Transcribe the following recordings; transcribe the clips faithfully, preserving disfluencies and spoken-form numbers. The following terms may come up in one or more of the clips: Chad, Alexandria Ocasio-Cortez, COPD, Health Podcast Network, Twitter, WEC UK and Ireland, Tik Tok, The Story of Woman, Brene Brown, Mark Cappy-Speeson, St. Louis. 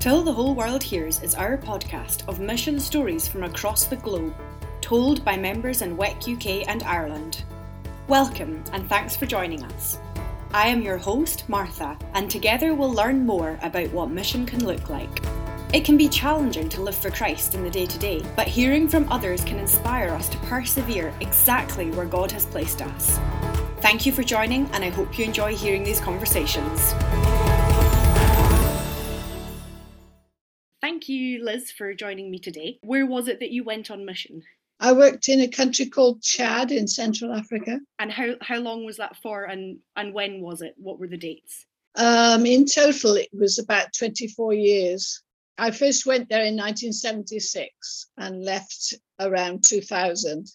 Till the Whole World Hears is our podcast of mission stories from across the globe, told by members in W E C U K and Ireland. Welcome and thanks for joining us. I am your host, Martha, and together we'll learn more about what mission can look like. It can be challenging to live for Christ in the day-to-day, but hearing from others can inspire us to persevere exactly where God has placed us. Thank you for joining, and I hope you enjoy hearing these conversations. Thank you, Liz, for joining me today. Where was it that you went on mission? I worked in a country called Chad in Central Africa. And how, how long was that for, and, and when was it? What were the dates? Um, in total, it was about twenty-four years. I first went there in nineteen seventy-six and left around two thousand.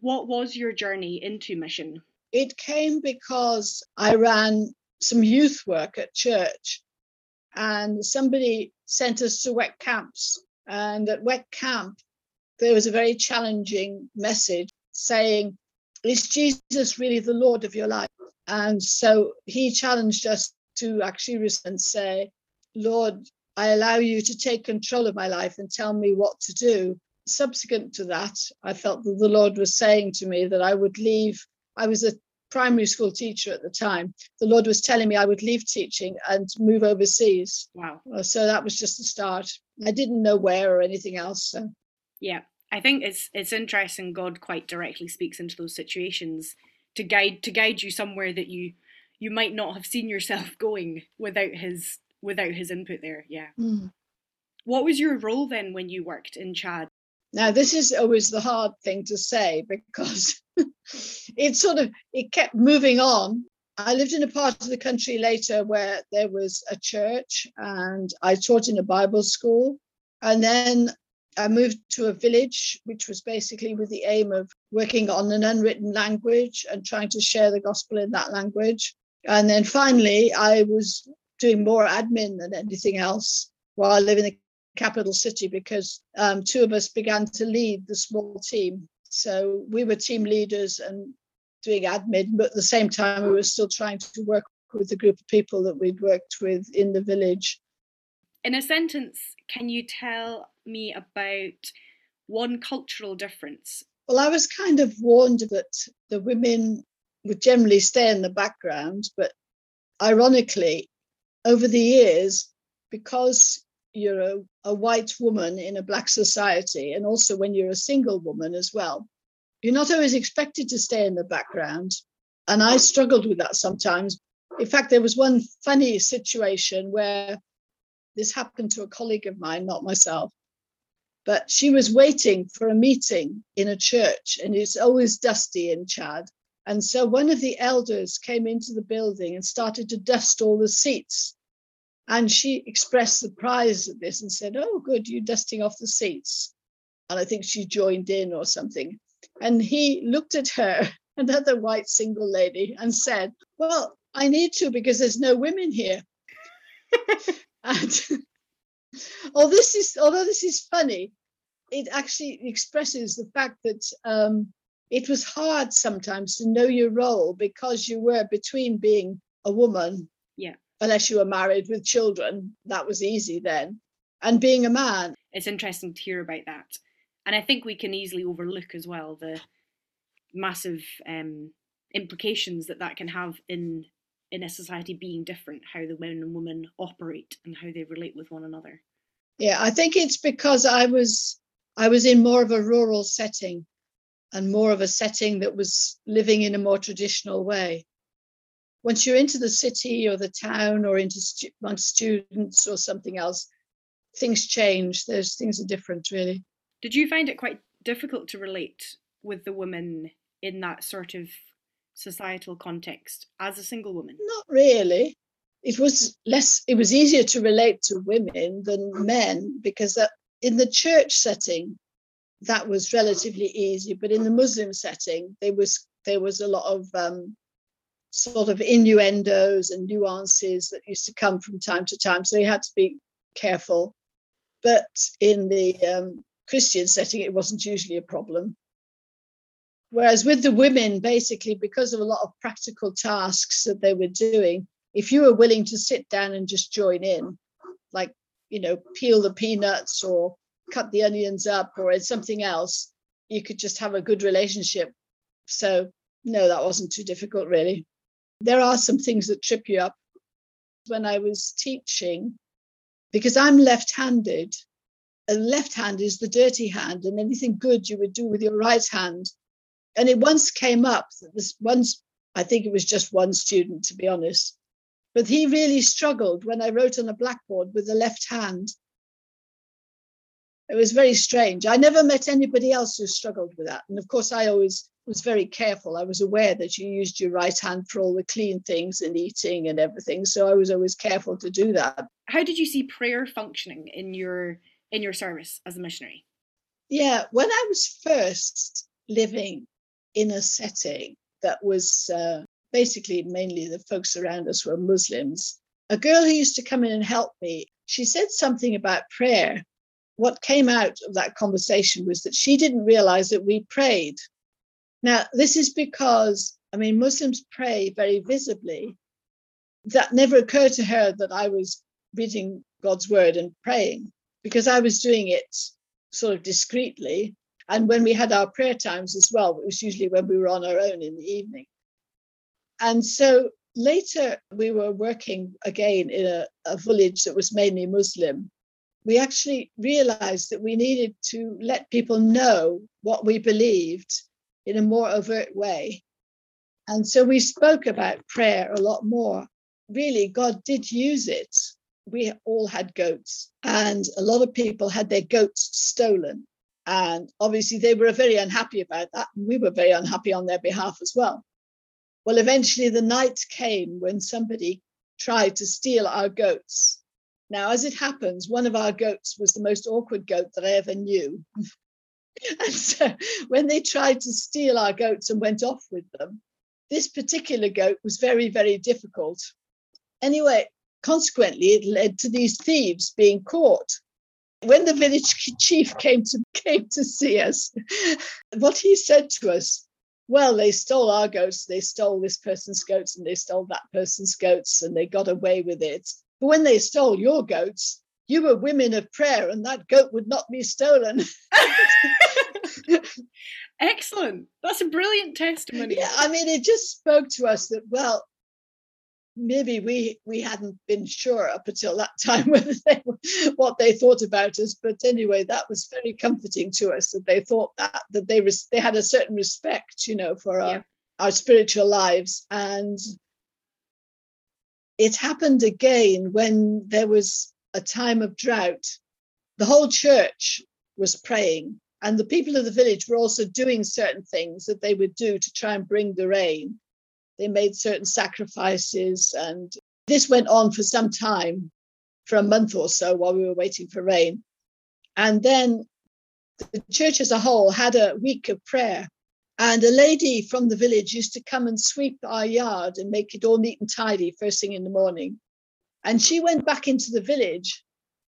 What was your journey into mission? It came because I ran some youth work at church. And somebody sent us to W E C camps. And at W E C camp, there was a very challenging message saying, is Jesus really the Lord of your life? And so he challenged us to actually respond and say, Lord, I allow you to take control of my life and tell me what to do. Subsequent to that, I felt that the Lord was saying to me that I would leave. I was a primary school teacher at the time. The Lord was telling me I would leave teaching and move overseas. Wow. So that was just the start. I didn't know where or anything else. So. Yeah, I think it's it's interesting. God quite directly speaks into those situations to guide to guide you somewhere that you you might not have seen yourself going without his without his input there. Yeah. Mm. What was your role then when you worked in Chad? Now, this is always the hard thing to say because it sort of, it kept moving on. I lived in a part of the country later where there was a church and I taught in a Bible school. And then I moved to a village, which was basically with the aim of working on an unwritten language and trying to share the gospel in that language. And then finally, I was doing more admin than anything else while I live in the capital city because um, two of us began to lead the small team. So we were team leaders and doing admin, but at the same time, we were still trying to work with the group of people that we'd worked with in the village. In a sentence, can you tell me about one cultural difference? Well, I was kind of warned that the women would generally stay in the background, but ironically, over the years, because you're a, a white woman in a black society, and also when you're a single woman as well, you're not always expected to stay in the background. And I struggled with that sometimes. In fact, there was one funny situation where this happened to a colleague of mine, not myself, but she was waiting for a meeting in a church, and it's always dusty in Chad. And so one of the elders came into the building and started to dust all the seats. And she expressed surprise at this and said, oh, good, you're dusting off the seats. And I think she joined in or something. And he looked at her, another white single lady, and said, well, I need to because there's no women here. And although this is, although this is funny, it actually expresses the fact that um, it was hard sometimes to know your role because you were between being a woman. Yeah. Unless you were married with children, that was easy then. And being a man. It's interesting to hear about that. And I think we can easily overlook as well the massive um, implications that that can have in, in a society being different, how the men and women operate and how they relate with one another. Yeah, I think it's because I was I was in more of a rural setting and more of a setting that was living in a more traditional way. Once you're into the city or the town or into stu- students or something else, things change. Those things are different, really. Did you find it quite difficult to relate with the women in that sort of societal context as a single woman? Not really. It was less. It was easier to relate to women than men because that, in the church setting, that was relatively easy. But in the Muslim setting, there was there was a lot of um, sort of innuendos and nuances that used to come from time to time, so you had to be careful. But in the um, Christian setting, it wasn't usually a problem. Whereas with the women, basically, because of a lot of practical tasks that they were doing, if you were willing to sit down and just join in, like, you know, peel the peanuts or cut the onions up or something else, you could just have a good relationship. So no, that wasn't too difficult, really. There are some things that trip you up. When I was teaching, because I'm left-handed, a left hand is the dirty hand, and anything good you would do with your right hand. And it once came up that this once, I think it was just one student, to be honest, but he really struggled when I wrote on a blackboard with the left hand. It was very strange. I never met anybody else who struggled with that. And of course, I always was very careful. I was aware that you used your right hand for all the clean things and eating and everything. So I was always careful to do that. How did you see prayer functioning in your in your service as a missionary? Yeah, when I was first living in a setting that was uh, basically mainly the folks around us were Muslims, a girl who used to come in and help me, she said something about prayer. What came out of that conversation was that she didn't realize that we prayed. Now, this is because, I mean, Muslims pray very visibly. That never occurred to her that I was reading God's word and praying, because I was doing it sort of discreetly. And when we had our prayer times as well, it was usually when we were on our own in the evening. And so later we were working again in a, a village that was mainly Muslim. We actually realized that we needed to let people know what we believed in a more overt way. And so we spoke about prayer a lot more. Really, God did use it. We all had goats, and a lot of people had their goats stolen. And obviously they were very unhappy about that. And we were very unhappy on their behalf as well. Well, eventually the night came when somebody tried to steal our goats. Now, as it happens, one of our goats was the most awkward goat that I ever knew. And so when they tried to steal our goats and went off with them, this particular goat was very, very difficult. Anyway, consequently, it led to these thieves being caught. When the village chief came to, came to see us, what he said to us, well, they stole our goats, they stole this person's goats, and they stole that person's goats, and they got away with it. But when they stole your goats, you were women of prayer, and that goat would not be stolen. Excellent. That's a brilliant testimony. Yeah, I mean, it just spoke to us that, well, maybe we we hadn't been sure up until that time whether they, what they thought about us. But anyway, that was very comforting to us that they thought that, that they, res- they had a certain respect, you know, for our, yeah. our spiritual lives. And it happened again when there was a time of drought. The whole church was praying, and the people of the village were also doing certain things that they would do to try and bring the rain. They made certain sacrifices, and this went on for some time, for a month or so, while we were waiting for rain. And then the church as a whole had a week of prayer. And a lady from the village used to come and sweep our yard and make it all neat and tidy first thing in the morning. And she went back into the village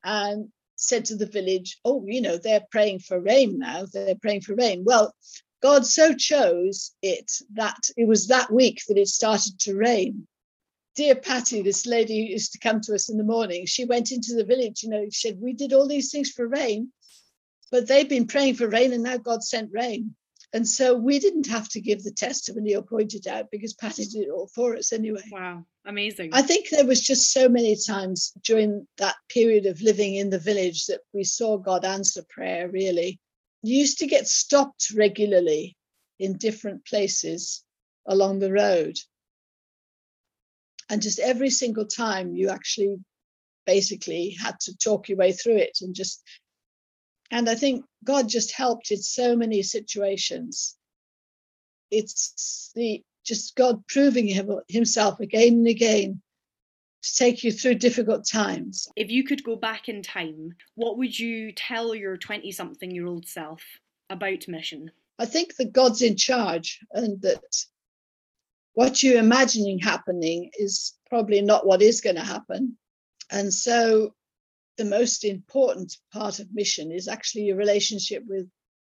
and said to the village, oh, you know, they're praying for rain now. They're praying for rain. Well, God so chose it that it was that week that it started to rain. Dear Patty, this lady who used to come to us in the morning, she went into the village, you know, she said, we did all these things for rain, but they've been praying for rain and now God sent rain. And so we didn't have to give the testimony or point it out because Patty did it all for us anyway. Wow, amazing. I think there was just so many times during that period of living in the village that we saw God answer prayer, really. You used to get stopped regularly in different places along the road. And just every single time you actually basically had to talk your way through it and just... And I think God just helped in so many situations. It's the just God proving him, himself again and again to take you through difficult times. If you could go back in time, what would you tell your twenty-something-year-old self about mission? I think that God's in charge, and that what you're imagining happening is probably not what is going to happen. And so... the most important part of mission is actually your relationship with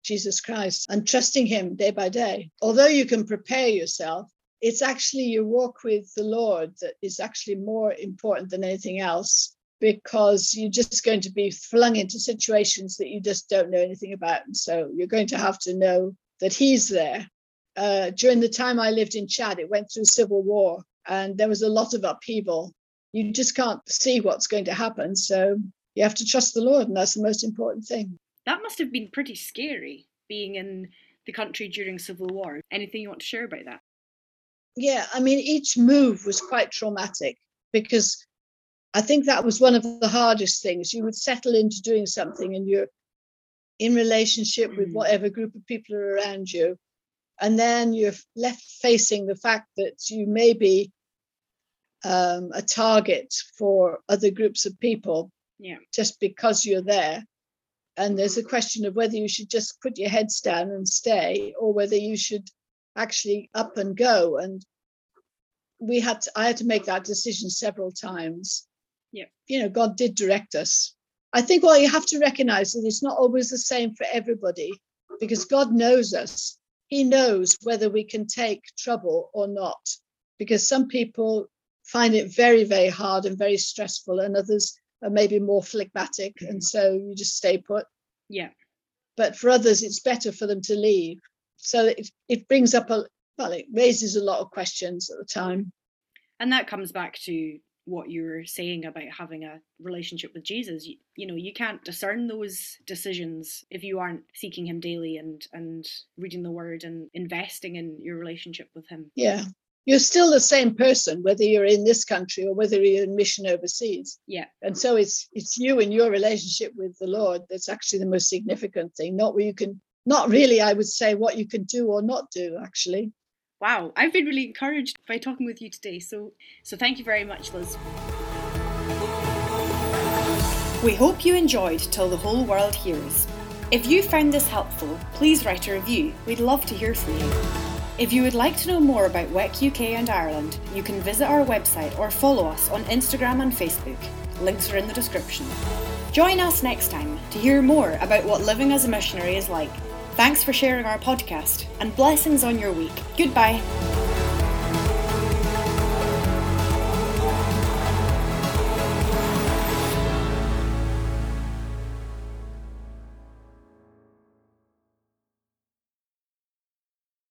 Jesus Christ and trusting him day by day. Although you can prepare yourself, it's actually your walk with the Lord that is actually more important than anything else, because you're just going to be flung into situations that you just don't know anything about. And so you're going to have to know that he's there. Uh, during the time I lived in Chad, it went through civil war and there was a lot of upheaval. You just can't see what's going to happen. So you have to trust the Lord, and that's the most important thing. That must have been pretty scary, being in the country during civil war. Anything you want to share about that? Yeah, I mean, each move was quite traumatic, because I think that was one of the hardest things. You would settle into doing something and you're in relationship with whatever group of people are around you. And then you're left facing the fact that you may be um, a target for other groups of people, yeah, just because you're there. And there's a question of whether you should just put your heads down and stay, or whether you should actually up and go. And we had to, I had to make that decision several times. Yeah, you know, God did direct us. I think, well, you have to recognize that it's not always the same for everybody, because God knows us. He knows whether we can take trouble or not, because some people find it very, very hard and very stressful, and others are maybe more phlegmatic. Mm-hmm. And so you just stay put. Yeah. But for others, it's better for them to leave. So it, it brings up a, well, it raises a lot of questions at the time. And that comes back to what you were saying about having a relationship with Jesus. You, you know, you can't discern those decisions if you aren't seeking him daily and and reading the word and investing in your relationship with him. Yeah, you're still the same person, whether you're in this country or whether you're in mission overseas. Yeah. And so it's it's you and your relationship with the Lord that's actually the most significant thing, not where you can, not really, I would say, what you can do or not do, actually. Wow, I've been really encouraged by talking with you today. So, so thank you very much, Liz. We hope you enjoyed Till the Whole World Hears. If you found this helpful, please write a review. We'd love to hear from you. If you would like to know more about W E C U K and Ireland, you can visit our website or follow us on Instagram and Facebook. Links are in the description. Join us next time to hear more about what living as a missionary is like. Thanks for sharing our podcast, and blessings on your week. Goodbye.